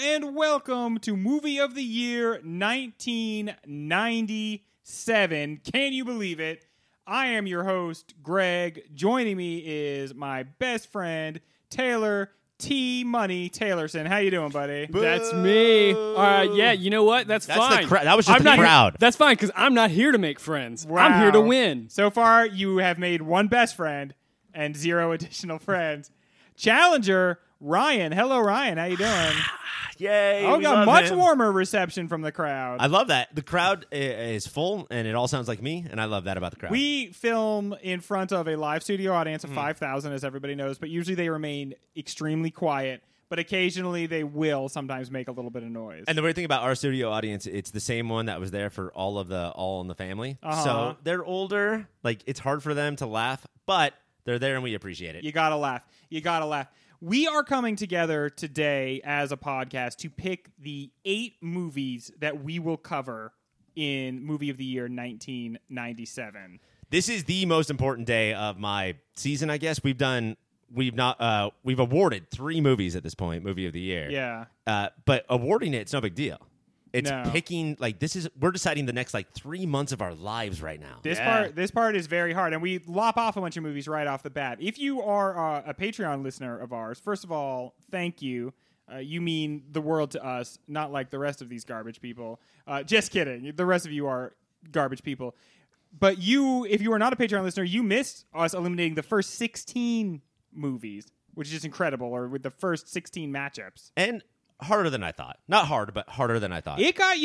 and welcome to Movie of the Year 1997. Can you believe it? I am your host, Greg. Joining me is my best friend, Taylor T. Money Taylorson. How you doing, buddy? Boo. That's me. Yeah, you know what? That's fine. That was just the crowd. That's fine, because I'm not here to make friends. Wow. I'm here to win. So far, you have made one best friend and zero additional friends. Challenger, Ryan. Hello, Ryan. How you doing? Yay. Oh, got much warmer reception from the crowd. I love that. The crowd is full, and it all sounds like me, and I love that about the crowd. We film in front of a live studio audience of 5,000, as everybody knows, but usually they remain extremely quiet, but occasionally they will sometimes make a little bit of noise. And the weird thing about our studio audience, it's the same one that was there for all of the All in the Family. Uh-huh. So they're older. Like, it's hard for them to laugh, but they're there, and we appreciate it. You got to laugh. You got to laugh. We are coming together today as a podcast to pick the 8 movies that we will cover in Movie of the Year 1997. This is the most important day of my season, I guess. We've awarded 3 movies at this point, Movie of the Year. Yeah. But awarding it's no big deal. It's picking, like, we're deciding the next, 3 months of our lives right now. This part is very hard, and we lop off a bunch of movies right off the bat. If you are a Patreon listener of ours, first of all, thank you. You mean the world to us, not like the rest of these garbage people. Just kidding. The rest of you are garbage people. But if you are not a Patreon listener, you missed us eliminating the first 16 movies, which is just incredible, or with the first 16 matchups. And harder than I thought. Not hard, but harder than I thought. It got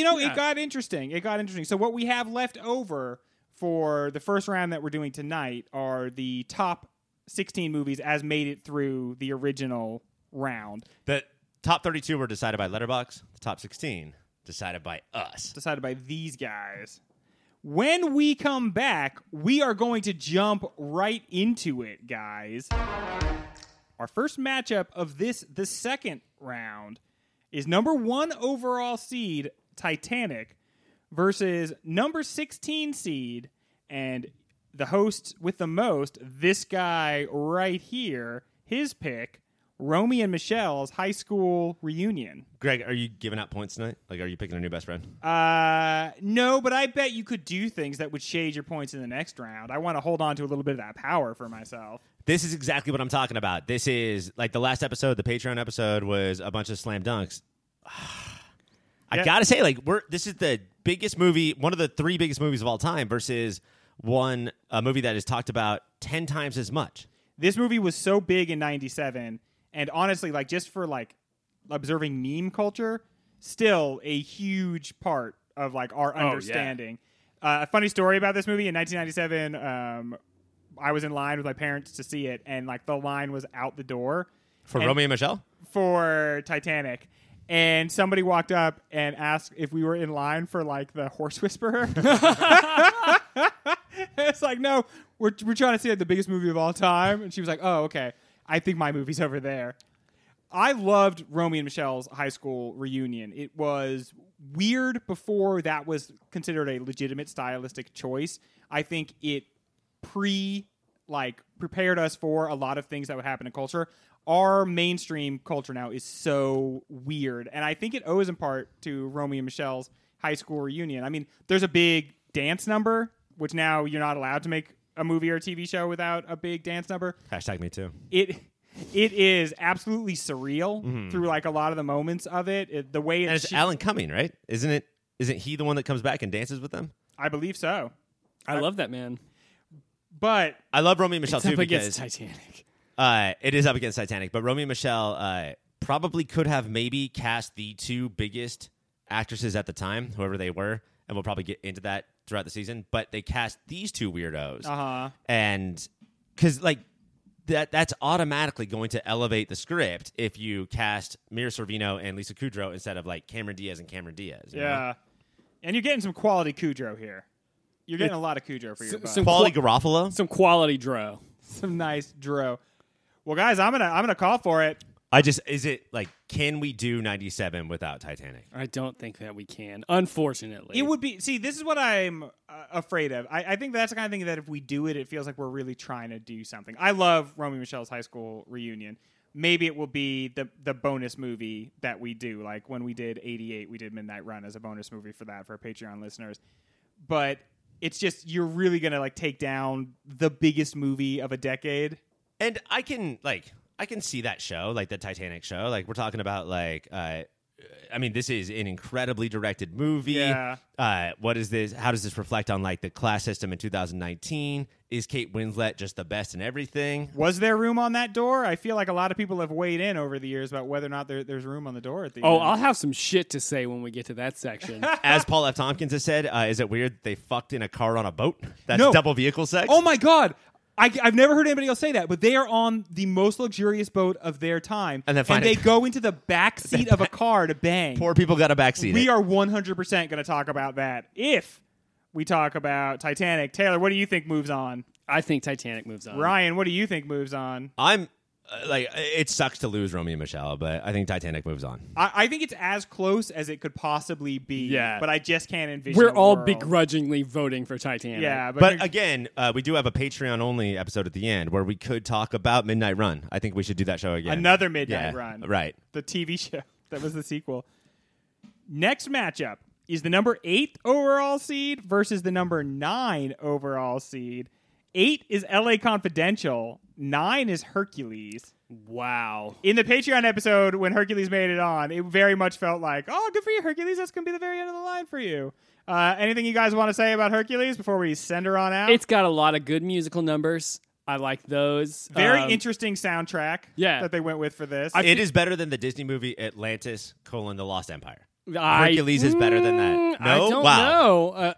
interesting. So what we have left over for the first round that we're doing tonight are the top 16 movies as made it through the original round. The top 32 were decided by Letterboxd. The top 16 decided by us. Decided by these guys. When we come back, we are going to jump right into it, guys. Our first matchup of the second round, is number 1 overall seed Titanic versus number 16 seed and the host with the most, this guy right here, his pick, Romy and Michele's High School Reunion. Greg, are you giving out points tonight? Are you picking a new best friend? No, but I bet you could do things that would shade your points in the next round. I want to hold on to a little bit of that power for myself. This is exactly what I'm talking about. This is, the last episode, the Patreon episode, was a bunch of slam dunks. I gotta say, this is the biggest movie, one of the 3 biggest movies of all time, versus a movie that is talked about 10 times as much. This movie was so big in 97, and honestly, just for, observing meme culture, still a huge part of, our understanding. Oh, yeah. A funny story about this movie, in 1997, I was in line with my parents to see it, and the line was out the door for Romeo and Michelle for Titanic, and somebody walked up and asked if we were in line for the Horse Whisperer. It's no, we're trying to see the biggest movie of all time, and she was like, "Oh, okay, I think my movie's over there." I loved Romy and Michele's High School Reunion. It was weird before that was considered a legitimate stylistic choice. I think it prepared us for a lot of things that would happen in culture. Our mainstream culture now is so weird, and I think it owes in part to Romy and Michele's High School Reunion. I mean, there's a big dance number, which now you're not allowed to make a movie or a TV show without a big dance number. Hashtag me too. It is absolutely surreal through a lot of the moments of it. The way it's Alan Cumming, right? Isn't it? Isn't he the one that comes back and dances with them? I believe so. I love that man. But I love Romy and Michelle too because it's up against Titanic. It is up against Titanic, but Romy and Michelle probably could have maybe cast the 2 biggest actresses at the time, whoever they were, and we'll probably get into that throughout the season. But they cast these 2 weirdos, and because that's automatically going to elevate the script if you cast Mira Sorvino and Lisa Kudrow instead of Cameron Diaz and Cameron Diaz. You know? And you're getting some quality Kudrow here. You're getting a lot of Kudrow for your buck. Some quality Garofalo. Some quality Dro. Some nice Dro. Well, guys, I'm gonna call for it. Can we do 97 without Titanic? I don't think that we can, unfortunately. It would be... See, this is what I'm afraid of. I think that's the kind of thing that if we do it, it feels like we're really trying to do something. I love Romy and Michele's High School Reunion. maybe it will be the bonus movie that we do. Like when we did 88, we did Midnight Run as a bonus movie for that, for our Patreon listeners. But it's just, you're really going to like take down the biggest movie of a decade. And I can see that show, like the Titanic show. Like we're talking about like, I mean, this is an incredibly directed movie. Yeah. What is this? How does this reflect on like the class system in 2019? Is Kate Winslet just the best in everything? Was there room on that door? I feel like a lot of people have weighed in over the years about whether or not there's room on the door at the end. Oh, I'll have some shit to say when we get to that section. As Paul F. Tompkins has said, is it weird they fucked in a car on a boat? That's double vehicle sex? Oh my God. I've never heard anybody else say that, but they are on the most luxurious boat of their time, and they go into the back seat of a car to bang. Poor people got a back seat. We are 100% going to talk about that if we talk about Titanic. Taylor, what do you think moves on? I think Titanic moves on. Ryan, what do you think moves on? I'm like, it sucks to lose Romy and Michelle, but I think Titanic moves on. I think it's as close as it could possibly be, yeah. But I just can't envision We're all world. Begrudgingly voting for Titanic. Yeah, but again, we do have a Patreon-only episode at the end where we could talk about Midnight Run. I think we should do that show again. Another Midnight Run. Right. The TV show that was the sequel. Next matchup is the number 8 overall seed versus the number 9 overall seed. 8 is L.A. Confidential. 9 is Hercules. Wow. In the Patreon episode, when Hercules made it on, it very much felt like, oh, good for you, Hercules. That's going to be the very end of the line for you. Anything you guys want to say about Hercules before we send her on out? It's got a lot of good musical numbers. I like those. Very interesting soundtrack that they went with for this. It is better than the Disney movie Atlantis: The Lost Empire. Hercules is better than that. No? I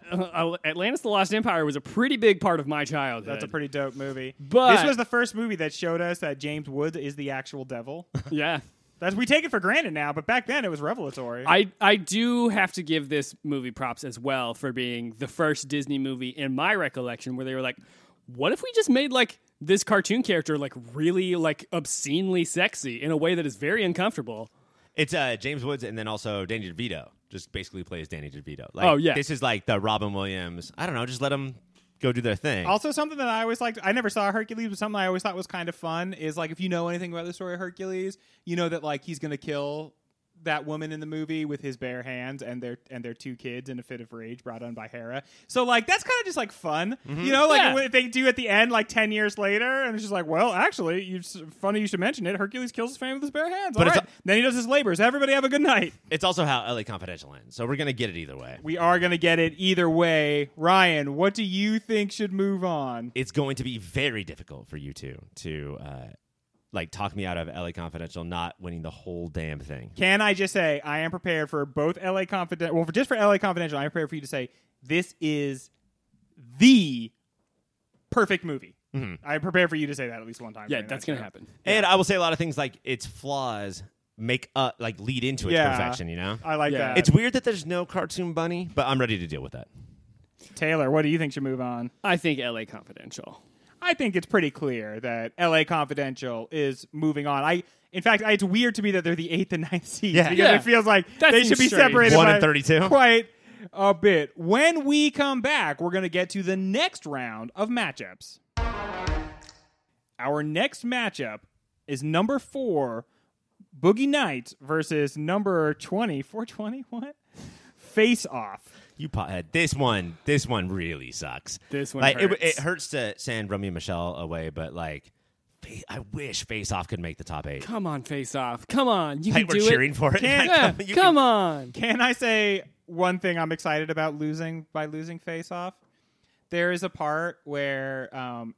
don't know. Atlantis: The Lost Empire was a pretty big part of my childhood. That's a pretty dope movie. But this was the first movie that showed us that James Woods is the actual devil. Yeah. We take it for granted now, but back then it was revelatory. I do have to give this movie props as well for being the first Disney movie in my recollection where they were like, what if we just made like this cartoon character like really like obscenely sexy in a way that is very uncomfortable? It's James Woods and then also Danny DeVito. Just basically plays Danny DeVito. Like, oh, yeah. This is like the Robin Williams. I don't know. Just let them go do their thing. Also, something that I always liked. I never saw Hercules, but something I always thought was kind of fun is like if you know anything about the story of Hercules, you know that like he's going to kill that woman in the movie with his bare hands and their two kids in a fit of rage brought on by Hera. So like, that's kind of just like fun, you know, like what they do at the end, like 10 years later. And it's just like, well, actually funny. You should mention it. Hercules kills his family with his bare hands. All right. Then he does his labors. Everybody have a good night. It's also how L.A. Confidential ends. So we're going to get it either way. We are going to get it either way. Ryan, what do you think should move on? It's going to be very difficult for you two to, like talk me out of L.A. Confidential not winning the whole damn thing. Can I just say I am prepared for both L.A. Confidential? Well, for L.A. Confidential, I am prepared for you to say this is the perfect movie. Mm-hmm. I am prepared for you to say that at least one time. Yeah, that's gonna happen. And I will say a lot of things like its flaws make up, like lead into its perfection. You know, I like that. It's weird that there's no cartoon bunny, but I'm ready to deal with that. Taylor, what do you think should move on? I think L.A. Confidential. I think it's pretty clear that L.A. Confidential is moving on. In fact, it's weird to me that they're the 8th and 9th seeds because it feels like they should be separated 1 and 32. Quite a bit. When we come back, we're going to get to the next round of matchups. Our next matchup is number 4, Boogie Nights versus number 20, 420, what? Face Off. You pothead. This one really sucks. This one like, hurts. It hurts to send Romy and Michelle away, but like, I wish Face Off could make the top 8. Come on, Face Off. Come on. You can do it. We're cheering for it. Come on. Can I say one thing I'm excited about losing Face Off? There is a part where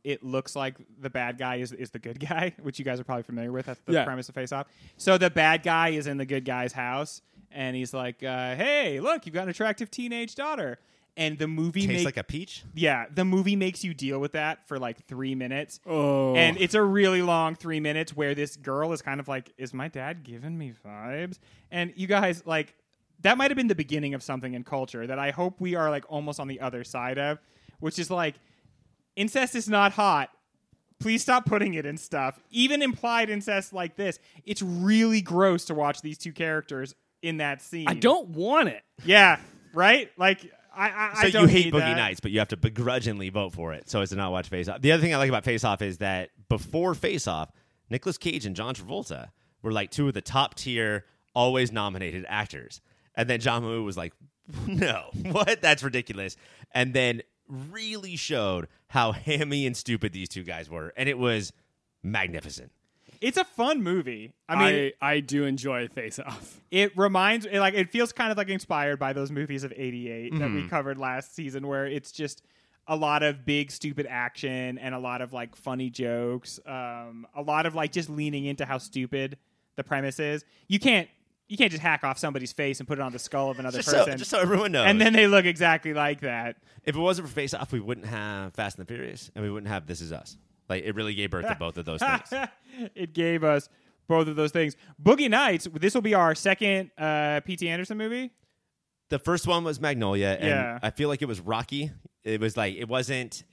it looks like the bad guy is the good guy, which you guys are probably familiar with. That's the premise of Face Off. So the bad guy is in the good guy's house. And he's like, hey, look, you've got an attractive teenage daughter. And the movie tastes like a peach? Yeah. The movie makes you deal with that for like 3 minutes. Oh. And it's a really long 3 minutes where this girl is kind of like, is my dad giving me vibes? And you guys, like, that might have been the beginning of something in culture that I hope we are like almost on the other side of, which is like, incest is not hot. Please stop putting it in stuff. Even implied incest like this. It's really gross to watch these two characters in that scene. I don't want it. Yeah, right? Like, I don't need that. So you hate Boogie Nights, but you have to begrudgingly vote for it so as to not watch Face Off. The other thing I like about Face Off is that before Face Off, Nicolas Cage and John Travolta were like two of the top tier, always nominated actors. And then John Woo was like, no, what? That's ridiculous. And then really showed how hammy and stupid these two guys were. And it was magnificent. It's a fun movie. I mean, I do enjoy Face Off. It reminds me, like, it feels kind of like inspired by those movies of '88 that we covered last season, where it's just a lot of big, stupid action and a lot of like funny jokes. A lot of like just leaning into how stupid the premise is. You can't just hack off somebody's face and put it on the skull of another person. Just so everyone knows. And then they look exactly like that. If it wasn't for Face Off, we wouldn't have Fast and the Furious, and we wouldn't have This Is Us. Like, it really gave birth to both of those things. It gave us both of those things. Boogie Nights, this will be our second P.T. Anderson movie. The first one was Magnolia, and I feel like it was rocky. It was like, it wasn't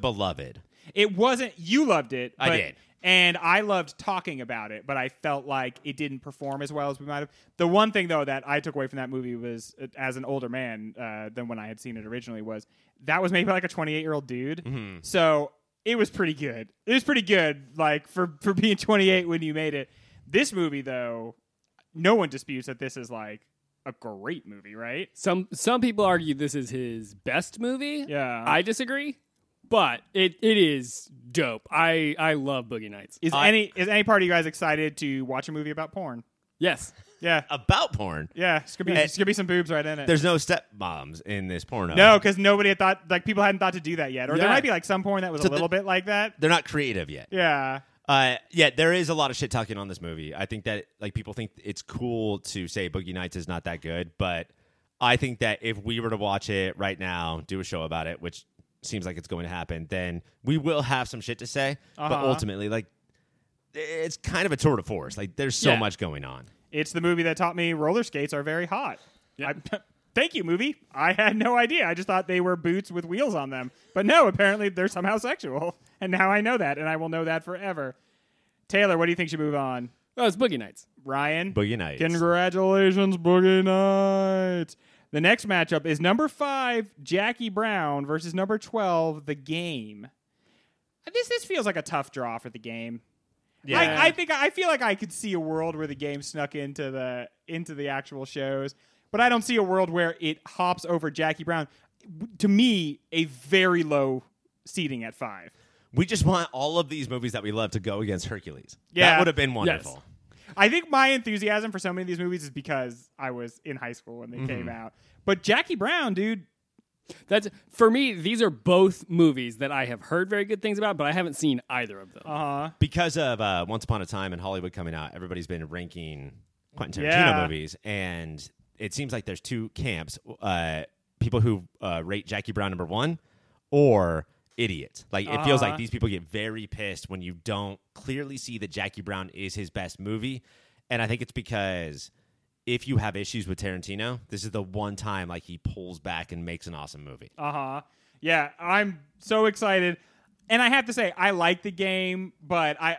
beloved. It wasn't, you loved it. I did. And I loved talking about it, but I felt like it didn't perform as well as we might have. The one thing, though, that I took away from that movie was, as an older man than when I had seen it originally, was that was made by like a 28-year-old dude. Mm-hmm. So it was pretty good. It was pretty good, like, for being 28 when you made it. This movie, though, no one disputes that this is, like, a great movie, right? Some people argue this is his best movie. Yeah. I disagree, but it is dope. I love Boogie Nights. Is any part of you guys excited to watch a movie about porn? Yes. Yeah. About porn? Yeah. It's going to be some boobs right in it. There's no stepmoms in this porno. No, because nobody had thought, like, people hadn't thought to do that yet. Or there might be, like, some porn that was a little bit like that. They're not creative yet. Yeah. Yeah, there is a lot of shit talking on this movie. I think that, like, people think it's cool to say Boogie Nights is not that good, but I think that if we were to watch it right now, do a show about it, which seems like it's going to happen, then we will have some shit to say. Uh-huh. But ultimately, like, it's kind of a tour de force. Like, there's so much going on. It's the movie that taught me roller skates are very hot. Yep. Thank you, movie. I had no idea. I just thought they were boots with wheels on them. But no, apparently they're somehow sexual. And now I know that, and I will know that forever. Taylor, what do you think should move on? Oh, it's Boogie Nights. Ryan? Boogie Nights. Congratulations, Boogie Nights. The next matchup is number 5, Jackie Brown, versus number 12, The Game. This feels like a tough draw for The Game. Yeah. I feel like I could see a world where The Game snuck into the actual shows, but I don't see a world where it hops over Jackie Brown. To me, a very low seating at 5. We just want all of these movies that we love to go against Hercules. Yeah. That would have been wonderful. Yes. I think my enthusiasm for so many of these movies is because I was in high school when they came out. But Jackie Brown, dude. That's, for me, these are both movies that I have heard very good things about, but I haven't seen either of them. Uh-huh. Because of Once Upon a Time in Hollywood coming out, everybody's been ranking Quentin Tarantino movies, and it seems like there's two camps. People who rate Jackie Brown number 1 or idiots. Like, it feels like these people get very pissed when you don't clearly see that Jackie Brown is his best movie, and I think it's because if you have issues with Tarantino, this is the one time, like, he pulls back and makes an awesome movie. Uh-huh. Yeah, I'm so excited. And I have to say, I like The Game, but I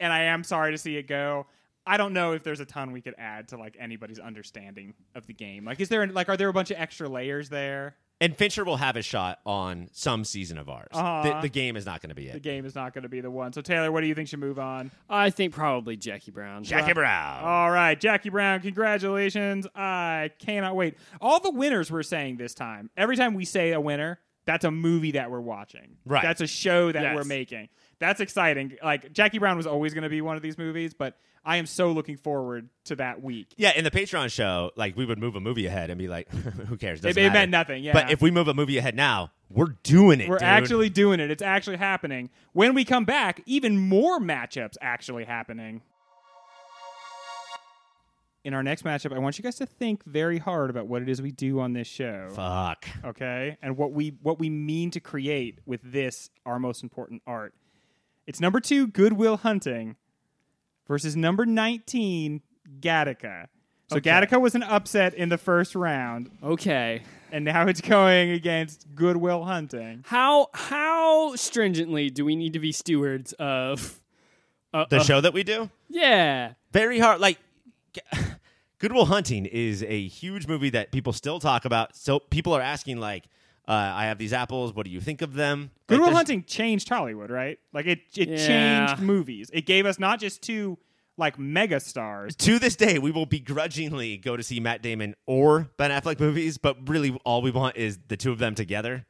am sorry to see it go. I don't know if there's a ton we could add to, like, anybody's understanding of The Game. Like, are there a bunch of extra layers there? And Fincher will have a shot on some season of ours. Uh-huh. The Game is not going to be it. The Game is not going to be the one. So, Taylor, what do you think should move on? I think probably Jackie Brown. Jackie Brown. All right, Jackie Brown, congratulations. I cannot wait. All the winners we're saying this time, every time we say a winner, that's a movie that we're watching. Right. That's a show that we're making. That's exciting. Like, Jackie Brown was always going to be one of these movies, but I am so looking forward to that week. Yeah, in the Patreon show, like, we would move a movie ahead and be like, who cares? It meant nothing, yeah. But if we move a movie ahead now, we're doing it, We're actually doing it. It's actually happening. When we come back, even more matchups actually happening. In our next matchup, I want you guys to think very hard about what it is we do on this show. Fuck. Okay? And what we mean to create with this, our most important art. It's number 2, Good Will Hunting, versus number 19, Gattaca. So Gattaca was an upset in the first round. Okay. And now it's going against Good Will Hunting. How stringently do we need to be stewards of the show that we do? Yeah. Very hard. Like, Good Will Hunting is a huge movie that people still talk about. So people are asking, like, I have these apples. What do you think of them? Good Will Hunting changed Hollywood, right? Like it changed movies. It gave us not just two like mega stars. To this day, we will begrudgingly go to see Matt Damon or Ben Affleck movies, but really all we want is the two of them together.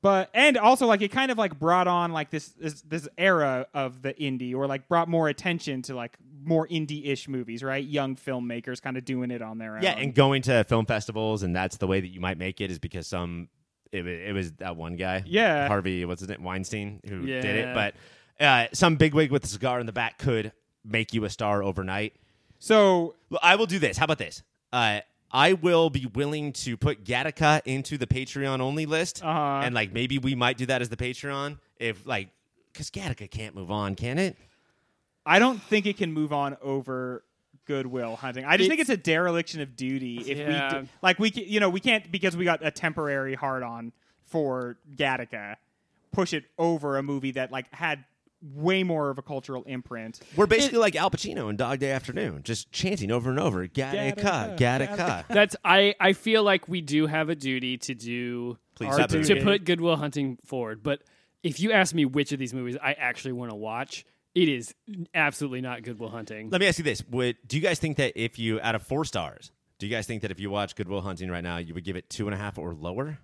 But and also like it kind of like brought on like this era of the indie, or like brought more attention to like more indie-ish movies, right? Young filmmakers kind of doing it on their own. Yeah, and going to film festivals, and that's the way that you might make it, is because it was that one guy, Harvey, what's his name, Weinstein, who did it. But some bigwig with a cigar in the back could make you a star overnight. So I will do this. How about this? I will be willing to put Gattaca into the Patreon only list, and like maybe we might do that as the Patreon, if like, because Gattaca can't move on, can it? I don't think it can move on over Good Will Hunting. I just think it's a dereliction of duty if we do, like we can't, because we got a temporary hard on for Gattaca, push it over a movie that like had way more of a cultural imprint. We're basically like Al Pacino in Dog Day Afternoon, just chanting over and over, Gattaca, Gattaca. That's I feel like we do have a duty to do, to put Good Will Hunting forward. But if you ask me which of these movies I actually want to watch, it is absolutely not Good Will Hunting. Let me ask you this. Do you guys think that if you, out of 4 stars, do you guys think that if you watch Good Will Hunting right now, you would give it 2.5 or lower?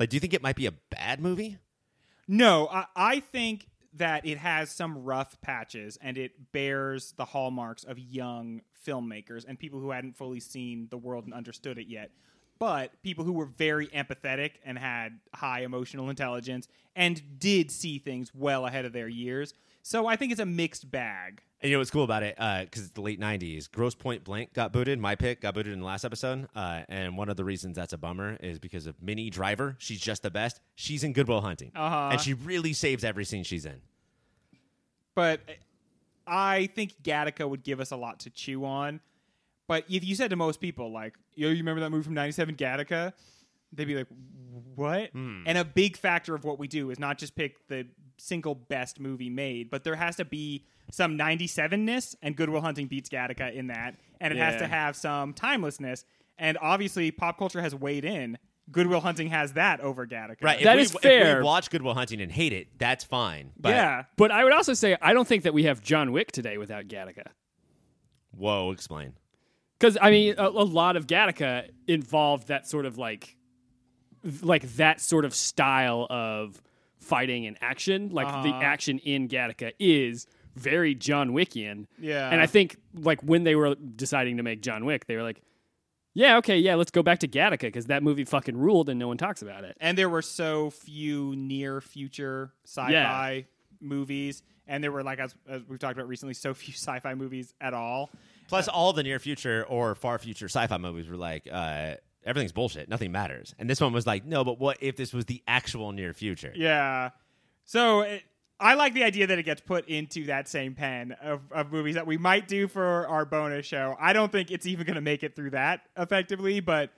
Like, do you think it might be a bad movie? No, I think that it has some rough patches, and it bears the hallmarks of young filmmakers and people who hadn't fully seen the world and understood it yet. But people who were very empathetic and had high emotional intelligence and did see things well ahead of their years. So I think it's a mixed bag. And you know what's cool about it? Because it's the late 90s. Grosse Pointe Blank got booted. My pick got booted in the last episode. And one of the reasons that's a bummer is because of Minnie Driver. She's just the best. She's in Good Will Hunting. And she really saves every scene she's in. But I think Gattaca would give us a lot to chew on. But if you said to most people, like, yo, you remember that movie from 97, Gattaca? They'd be like, what? And a big factor of what we do is not just pick the single best movie made, but there has to be some 97-ness, and Good Will Hunting beats Gattaca in that, and it has to have some timelessness, and obviously pop culture has weighed in. Good Will Hunting has that over Gattaca. Right. That is fair. If we watch Good Will Hunting and hate it, that's fine. But but I would also say I don't think that we have John Wick today without Gattaca. Whoa, explain. Because, I mean, a lot of Gattaca involved that sort of like that sort of style of fighting and action. Like the action in Gattaca is very John Wickian. Yeah. And I think like when they were deciding to make John Wick, they were like, yeah, okay, yeah, let's go back to Gattaca because that movie fucking ruled and no one talks about it. And there were so few near future sci-fi movies. And there were, like, as we've talked about recently, so few sci-fi movies at all. Plus all the near future or far future sci-fi movies were like, everything's bullshit. Nothing matters. And this one was like, no, but what if this was the actual near future? Yeah. So I like the idea that it gets put into that same pen of movies that we might do for our bonus show. I don't think it's even going to make it through that effectively. But,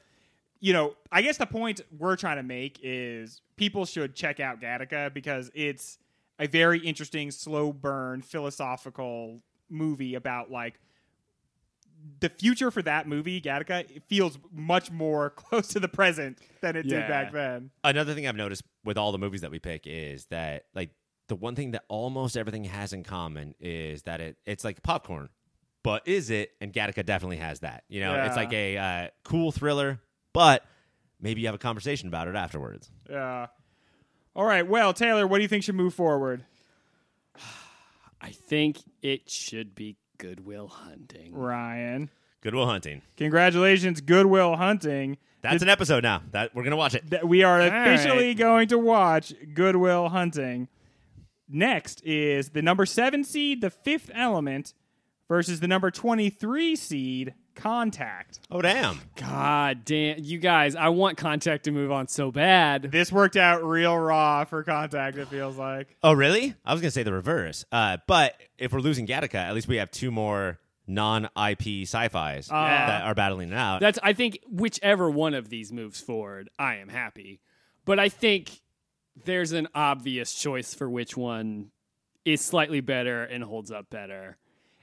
you know, I guess the point we're trying to make is people should check out Gattaca because it's a very interesting, slow burn, philosophical movie about, like, the future for that movie, Gattaca, it feels much more close to the present than it did back then. Another thing I've noticed with all the movies that we pick is that, like, the one thing that almost everything has in common is that it's like popcorn. But is it? And Gattaca definitely has that. You know, it's like a cool thriller, but maybe you have a conversation about it afterwards. Yeah. All right. Well, Taylor, what do you think should move forward? I think it should be Good Will Hunting. Ryan. Good Will Hunting. Congratulations, Good Will Hunting. That's an episode now. That we're going to watch it. We are officially going to watch Good Will Hunting. Next is the number 7 seed, The Fifth Element, versus the number 23 seed, Contact. Oh, damn. God damn. You guys, I want Contact to move on so bad. This worked out real raw for Contact, it feels like. Oh, really? I was going to say the reverse. But if we're losing Gattaca, at least we have 2 more non-IP sci-fis that are battling it out. I think whichever one of these moves forward, I am happy. But I think there's an obvious choice for which one is slightly better and holds up better.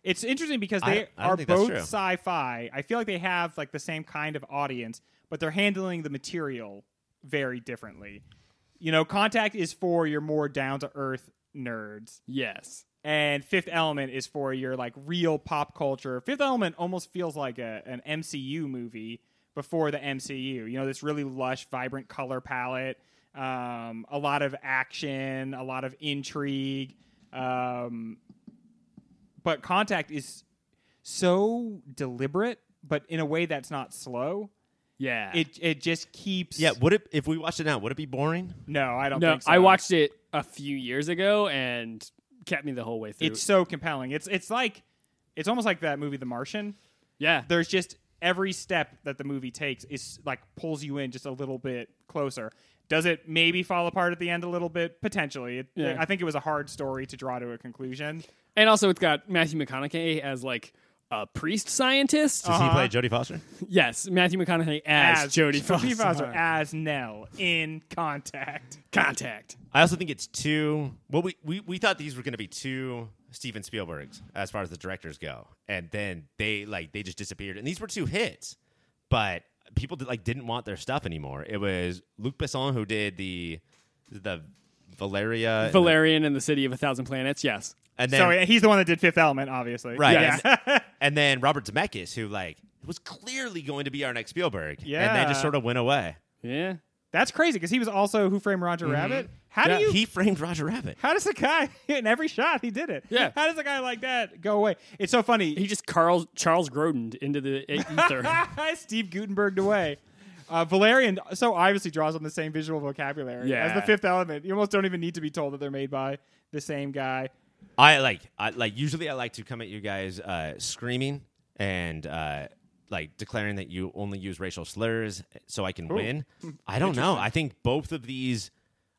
It's interesting because they are both sci-fi. I feel like they have like the same kind of audience, but they're handling the material very differently. You know, Contact is for your more down-to-earth nerds. Yes. And Fifth Element is for your, like, real pop culture. Fifth Element almost feels like an MCU movie before the MCU. You know, this really lush, vibrant color palette, a lot of action, a lot of intrigue. But Contact is so deliberate, but in a way that's not slow. Yeah. It just keeps... Yeah, would it, if we watched it now, would it be boring? No, I don't think so. I watched it a few years ago and kept me the whole way through. It's so compelling. It's like... It's almost like that movie, The Martian. Yeah. There's just... Every step that the movie takes is like pulls you in just a little bit closer. Does it maybe fall apart at the end a little bit? Potentially. Yeah. I think it was a hard story to draw to a conclusion. And also it's got Matthew McConaughey as like a priest scientist. Does he play Jodie Foster? Yes. Matthew McConaughey as Jodie Foster. Jodie Foster as Nell in Contact. Contact. I also think it's too... Well, we thought these were going to be too... Steven Spielberg's as far as the directors go, and then they just disappeared, and these were two hits, but people didn't want their stuff anymore. It was Luc Besson who did the Valerian and the City of a Thousand Planets. Yes. And then, so he's the one that did Fifth Element, obviously. Right. Yes. Yeah. And then Robert Zemeckis, who was clearly going to be our next Spielberg. Yeah. And then just sort of went away. Yeah. That's crazy, because he was also Who Framed Roger Rabbit. He framed Roger Rabbit. How does a guy, in every shot, he did it. Yeah. How does a guy like that go away? It's so funny. He just Charles Grodin'd into the ether. Steve Gutenberg'd away. Valerian so obviously draws on the same visual vocabulary as The Fifth Element. You almost don't even need to be told that they're made by the same guy. Usually I like to come at you guys screaming and... declaring that you only use racial slurs so I can win. I don't know. I think both of these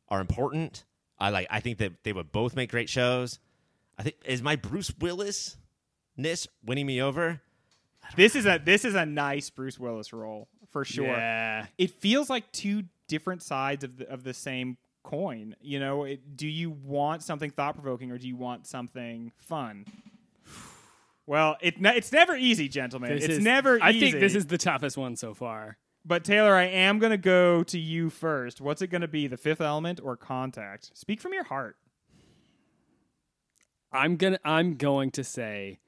are important. I think that they would both make great shows. I think is my Bruce Willis-ness winning me over. This is a nice Bruce Willis role for sure. Yeah. It feels like two different sides of the same coin. You know, do you want something thought-provoking or do you want something fun? Well, it's never easy, gentlemen. I think this is the toughest one so far. But, Taylor, I am going to go to you first. What's it going to be, The Fifth Element or Contact? Speak from your heart. I'm going to say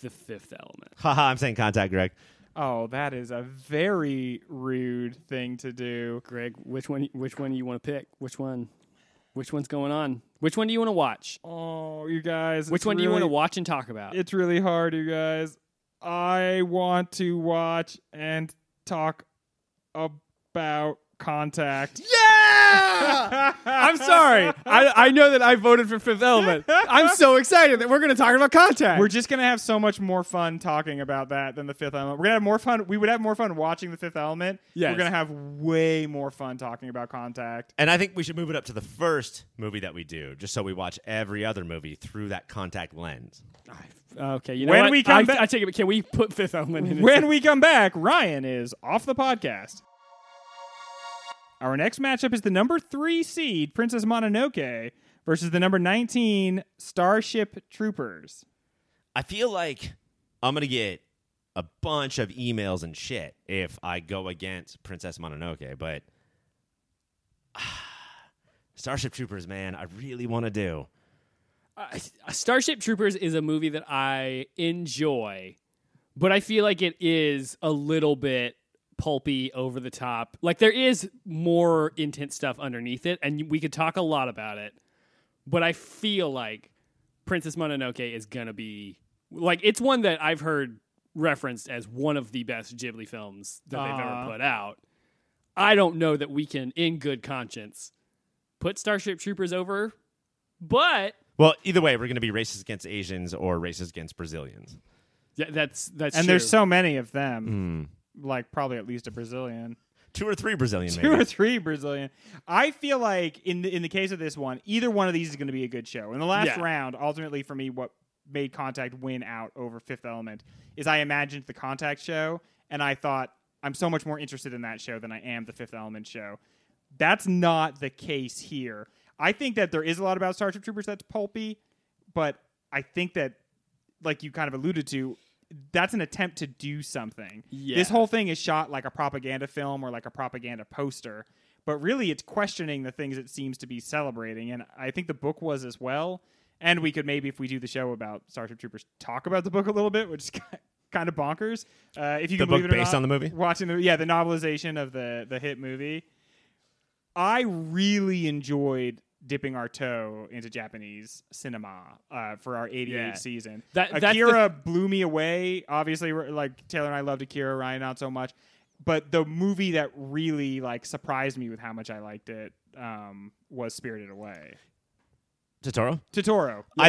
The Fifth Element. Haha, I'm saying Contact, Greg. Oh, that is a very rude thing to do. Greg, which one do you want to pick? Which one? Which one's going on? Which one do you want to watch? Oh, you guys. Which one do you want to watch and talk about? It's really hard, you guys. I want to watch and talk about Contact. Yeah! I'm sorry. I know that I voted for Fifth Element. I'm so excited that we're going to talk about Contact. We're just going to have so much more fun talking about that than The Fifth Element. We're going to have more fun. We would have more fun watching The Fifth Element. Yes. We're going to have way more fun talking about Contact. And I think we should move it up to the first movie that we do, just so we watch every other movie through that Contact lens. Okay, you know when what? We come back, I take it. Can we put Fifth Element in? When we come back, Ryan is off the podcast. Our next matchup is the number 3 seed, Princess Mononoke, versus the number 19, Starship Troopers. I feel like I'm going to get a bunch of emails and shit if I go against Princess Mononoke, but Starship Troopers, man, I really want to do. Starship Troopers is a movie that I enjoy, but I feel like it is a little bit pulpy, over the top. Like, there is more intense stuff underneath it, and we could talk a lot about it, but I feel like Princess Mononoke is gonna be like, it's one that I've heard referenced as one of the best Ghibli films that they've ever put out. I don't know that we can in good conscience put Starship Troopers over, but well, either way we're gonna be racist against Asians or racist against Brazilians. Yeah, that's and true. There's so many of them. Like, probably at least a Brazilian. 2 or 3 Brazilian, maybe. 2 or 3 Brazilian. I feel like, in the case of this one, either one of these is going to be a good show. In the last round, ultimately, for me, what made Contact win out over Fifth Element is I imagined the Contact show, and I thought, I'm so much more interested in that show than I am the Fifth Element show. That's not the case here. I think that there is a lot about Starship Troopers that's pulpy, but I think that, like you kind of alluded to, that's an attempt to do something. Yeah. This whole thing is shot like a propaganda film or like a propaganda poster, but really it's questioning the things it seems to be celebrating. And I think the book was as well. And we could maybe, if we do the show about Starship Troopers, talk about the book a little bit, which is kind of bonkers. If you can believe it or not, the book based on the movie? Watching the novelization of the hit movie. I really enjoyed dipping our toe into Japanese cinema for our 88 season. Akira blew me away. Obviously, like Taylor and I loved Akira, Ryan not so much. But the movie that really like surprised me with how much I liked it was Spirited Away. Totoro. That's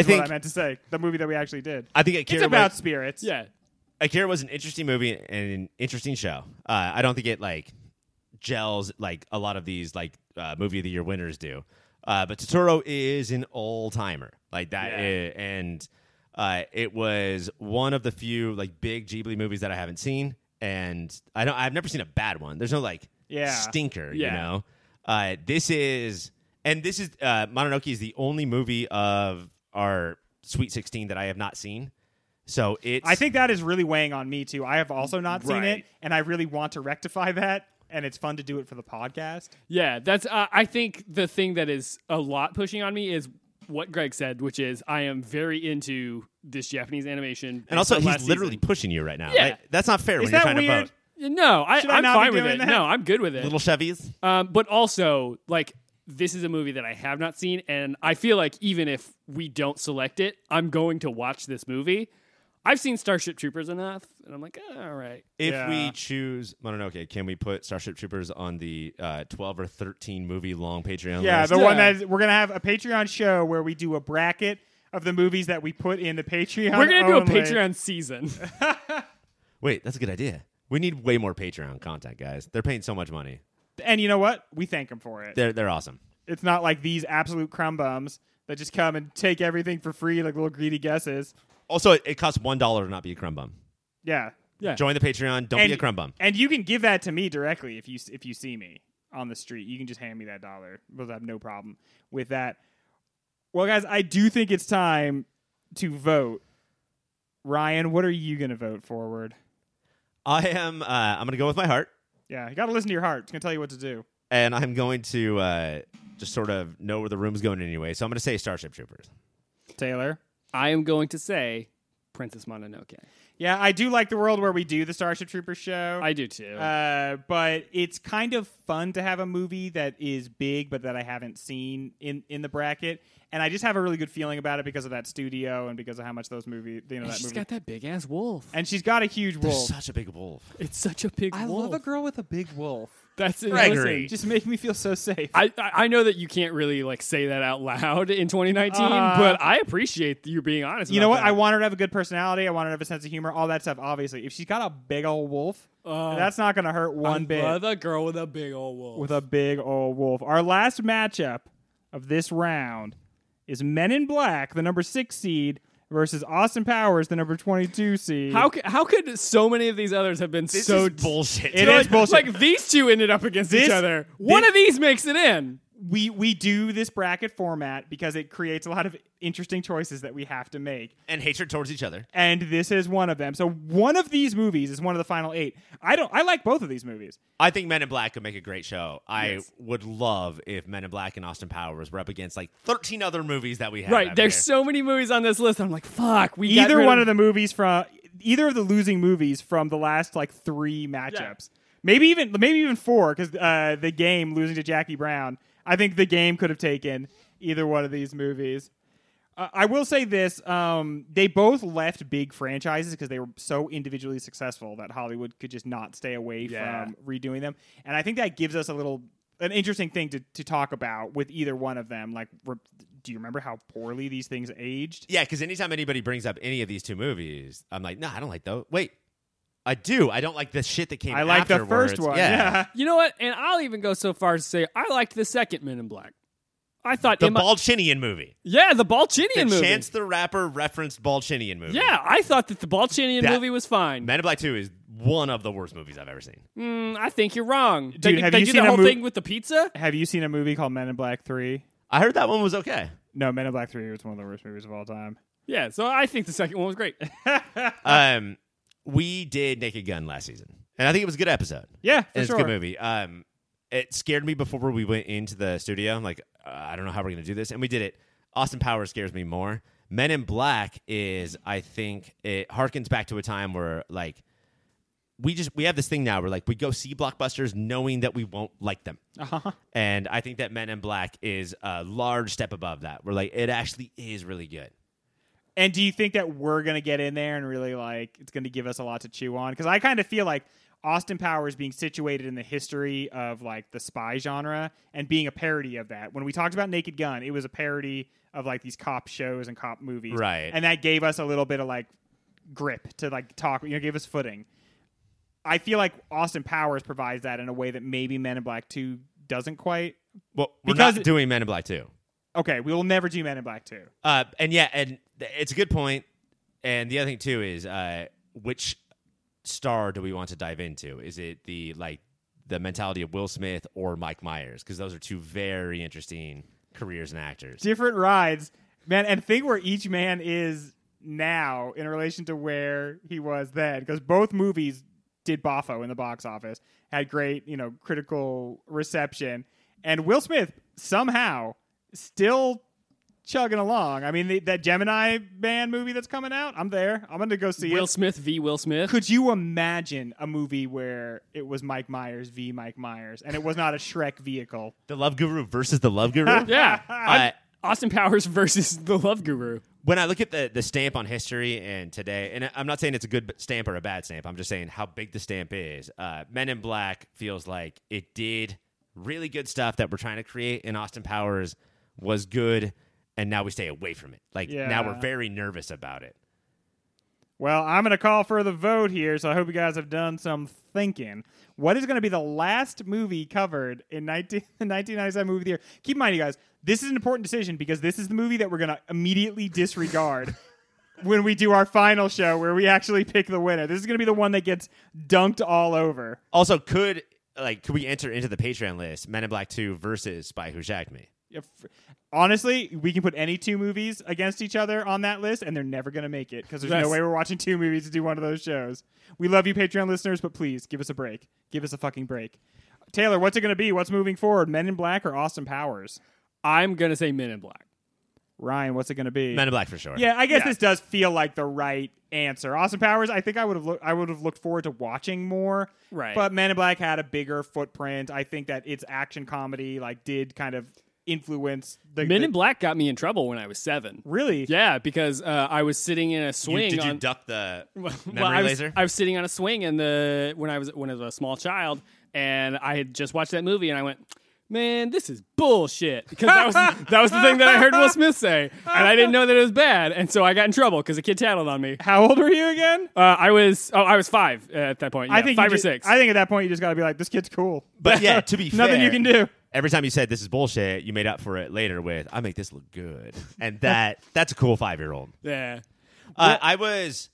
what I meant to say. The movie that we actually did. I think Akira it's about spirits. Yeah, Akira was an interesting movie and an interesting show. I don't think it like gels like a lot of these like movie of the year winners do. But Totoro is an all-timer like that, and it was one of the few like big Ghibli movies that I haven't seen, and I've never seen a bad one. There's no like stinker, you know. This is Mononoke is the only movie of our Sweet 16 that I have not seen. So I think that is really weighing on me too. I have also not seen it, and I really want to rectify that. And it's fun to do it for the podcast. Yeah, that's. I think the thing that is a lot pushing on me is what Greg said, which is I am very into this Japanese animation. And also, he's literally pushing you right now. Yeah. Right? That's not fair when you're trying to vote. No, I'm fine with it. No, I'm good with it. Little Chevys. But also, like, this is a movie that I have not seen, and I feel like even if we don't select it, I'm going to watch this movie. I've seen Starship Troopers enough, and I'm like, all right. If we choose Mononoke, can we put Starship Troopers on the 12 or 13 movie long Patreon list? The one that we're going to have a Patreon show where we do a bracket of the movies that we put in the Patreon. We're going to do a Patreon season. Wait, that's a good idea. We need way more Patreon content, guys. They're paying so much money. And you know what? We thank them for it. They're awesome. It's not like these absolute crumb bums that just come and take everything for free like little greedy guesses. Also, it costs $1 to not be a crumb bum. Yeah. Join the Patreon. Don't be a crumb bum. And you can give that to me directly if you see me on the street. You can just hand me that $1. We'll have no problem with that. Well, guys, I do think it's time to vote. Ryan, what are you going to vote forward? I'm going to go with my heart. Yeah, you got to listen to your heart. It's going to tell you what to do. And I'm going to just sort of know where the room's going anyway. So I'm going to say Starship Troopers. Taylor? I am going to say Princess Mononoke. Yeah, I do like the world where we do the Starship Troopers show. I do too. But it's kind of fun to have a movie that is big, but that I haven't seen in the bracket. And I just have a really good feeling about it because of that studio and because of how much those movies... She's got that big-ass wolf. And she's got a huge wolf. There's such a big wolf. It's such a big wolf. I love a girl with a big wolf. That's it. Listen, just make me feel so safe. I know that you can't really like say that out loud in 2019, but I appreciate you being honest. You know what? That. I want her to have a good personality. I want her to have a sense of humor. All that stuff. Obviously, if she's got a big old wolf, that's not going to hurt one bit. I love a girl with a big old wolf. Our last matchup of this round is Men in Black, the number 6 seed, versus Austin Powers, the number 22 seed. How could so many of these others have been bullshit? It is bullshit. Like these two ended up against each other. One of these makes it in. We do this bracket format because it creates a lot of interesting choices that we have to make. And hatred towards each other. And this is one of them. So one of these movies is one of the final 8. I like both of these movies. I think Men in Black could make a great show. I would love if Men in Black and Austin Powers were up against like 13 other movies that we have. Right. There's so many movies on this list. I'm like, fuck. Either of the losing movies from the last like 3 matchups. Yeah. Maybe even 4 because The Game losing to Jackie Brown. I think The Game could have taken either one of these movies. I will say this. They both left big franchises because they were so individually successful that Hollywood could just not stay away from redoing them. And I think that gives us an interesting thing to talk about with either one of them. Like, do you remember how poorly these things aged? Yeah, because anytime anybody brings up any of these two movies, I'm like, no, I don't like those. Wait. I do. I don't like the shit that came out. I like the first one. Yeah. You know what? And I'll even go so far as to say I liked the second Men in Black. I thought the Balchinian movie. Yeah, the Balchinian movie. Chance the Rapper referenced Balchinian movie. Yeah, I thought that the Balchinian movie was fine. Men in Black 2 is one of the worst movies I've ever seen. I think you're wrong. Dude, have you seen the whole thing with the pizza? Have you seen a movie called Men in Black 3? I heard that one was okay. No, Men in Black 3 was one of the worst movies of all time. Yeah, so I think the second one was great. we did Naked Gun last season, and I think it was a good episode. Yeah, for sure. It's a good movie. It scared me before we went into the studio. I'm like, I don't know how we're going to do this, and we did it. Austin Powers scares me more. Men in Black is, I think, it harkens back to a time where, like, we have this thing now where, like, we go see blockbusters knowing that we won't like them. Uh-huh. And I think that Men in Black is a large step above that. We're like, it actually is really good. And do you think that we're going to get in there and really, like, it's going to give us a lot to chew on? Because I kind of feel like Austin Powers being situated in the history of, like, the spy genre and being a parody of that. When we talked about Naked Gun, it was a parody of, like, these cop shows and cop movies. Right. And that gave us a little bit of, like, grip to, like, talk, you know, gave us footing. I feel like Austin Powers provides that in a way that maybe Men in Black 2 doesn't quite. Well, we're not doing Men in Black 2. Okay, we will never do Men in Black 2. And yeah, and it's a good point. And the other thing, too, is which star do we want to dive into? Is it the mentality of Will Smith or Mike Myers? Because those are two very interesting careers and actors. Different rides, man, and think where each man is now in relation to where he was then. Because both movies did boffo in the box office, had great, you know, critical reception, and Will Smith somehow still chugging along. I mean, that Gemini Man movie that's coming out, I'm there. I'm going to go see it. Will Smith v. Will Smith. Could you imagine a movie where it was Mike Myers v. Mike Myers, and it was not a Shrek vehicle? The Love Guru versus The Love Guru? Yeah. Austin Powers versus The Love Guru. When I look at the stamp on history and today, and I'm not saying it's a good stamp or a bad stamp, I'm just saying how big the stamp is. Men in Black feels like it did really good stuff that we're trying to create, and Austin Powers was good. And now we stay away from it. Like, yeah. Now we're very nervous about it. Well, I'm going to call for the vote here, so I hope you guys have done some thinking. What is going to be the last movie covered in the 1997 movie of the year? Keep in mind, you guys, this is an important decision because this is the movie that we're going to immediately disregard when we do our final show where we actually pick the winner. This is going to be the one that gets dunked all over. Also, could we enter into the Patreon list Men in Black 2 versus Spy Who Shagged Me? Honestly, we can put any two movies against each other on that list, and they're never going to make it because there's no way we're watching two movies to do one of those shows. We love you, Patreon listeners, but please give us a break. Give us a fucking break. Taylor, what's it going to be? What's moving forward? Men in Black or Austin Powers? I'm going to say Men in Black. Ryan, what's it going to be? Men in Black for sure. Yeah, I guess this does feel like the right answer. Austin Powers, I think I would have looked forward to watching more. Right. But Men in Black had a bigger footprint. I think that its action comedy did kind of influence. Men in Black got me in trouble when I was 7. Really? Yeah, because I was sitting in a swing. Did you duck the memory laser? I was sitting on a swing when I was a small child, and I had just watched that movie, and I went, man, this is bullshit, because that was the thing that I heard Will Smith say, and I didn't know that it was bad, and so I got in trouble because a kid tattled on me. How old were you again? I was 5 at that point. Yeah, I think 5 or 6. I think at that point you just got to be like, this kid's cool. But yeah, to be fair, nothing you can do. Every time you said this is bullshit, you made up for it later with, I make this look good. And that's a cool 5-year-old. Yeah. I was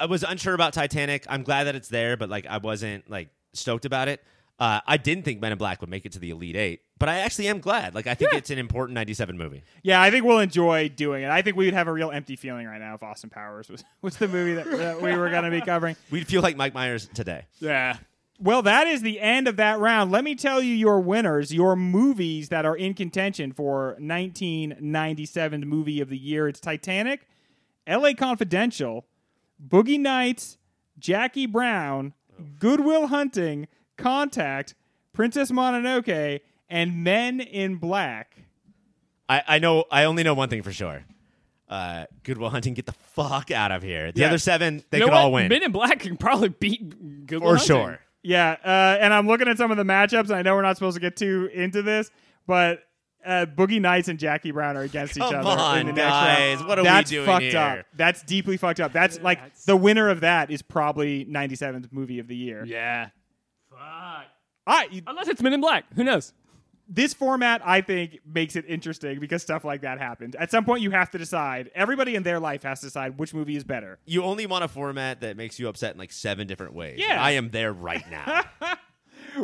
unsure about Titanic. I'm glad that it's there, but I wasn't stoked about it. I didn't think Men in Black would make it to the Elite 8, but I actually am glad. I think it's an important 97 movie. Yeah, I think we'll enjoy doing it. I think we would have a real empty feeling right now if Austin Powers was the movie that we were going to be covering. We'd feel like Mike Myers today. Yeah. Well, that is the end of that round. Let me tell you your winners, your movies that are in contention for 1997 Movie of the Year. It's Titanic, L.A. Confidential, Boogie Nights, Jackie Brown, Good Will Hunting, Contact, Princess Mononoke, and Men in Black. I know. I only know one thing for sure. Good Will Hunting, get the fuck out of here. The other 7, they could all win. Men in Black can probably beat Good Will Hunting. For sure. Yeah, and I'm looking at some of the matchups, and I know we're not supposed to get too into this, but Boogie Nights and Jackie Brown are against each other. Come on, guys. What are we doing here? That's fucked up. That's deeply fucked up. That's the winner of that is probably 97's Movie of the Year. Yeah. Fuck. Unless it's Men in Black. Who knows? This format, I think, makes it interesting because stuff like that happens. At some point, you have to decide. Everybody in their life has to decide which movie is better. You only want a format that makes you upset in 7 different ways. Yeah. I am there right now.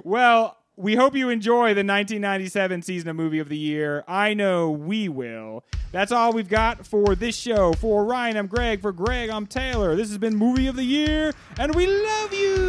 Well, We hope you enjoy the 1997 season of Movie of the Year. I know we will. That's all we've got for this show. For Ryan, I'm Greg. For Greg, I'm Taylor. This has been Movie of the Year, and we love you!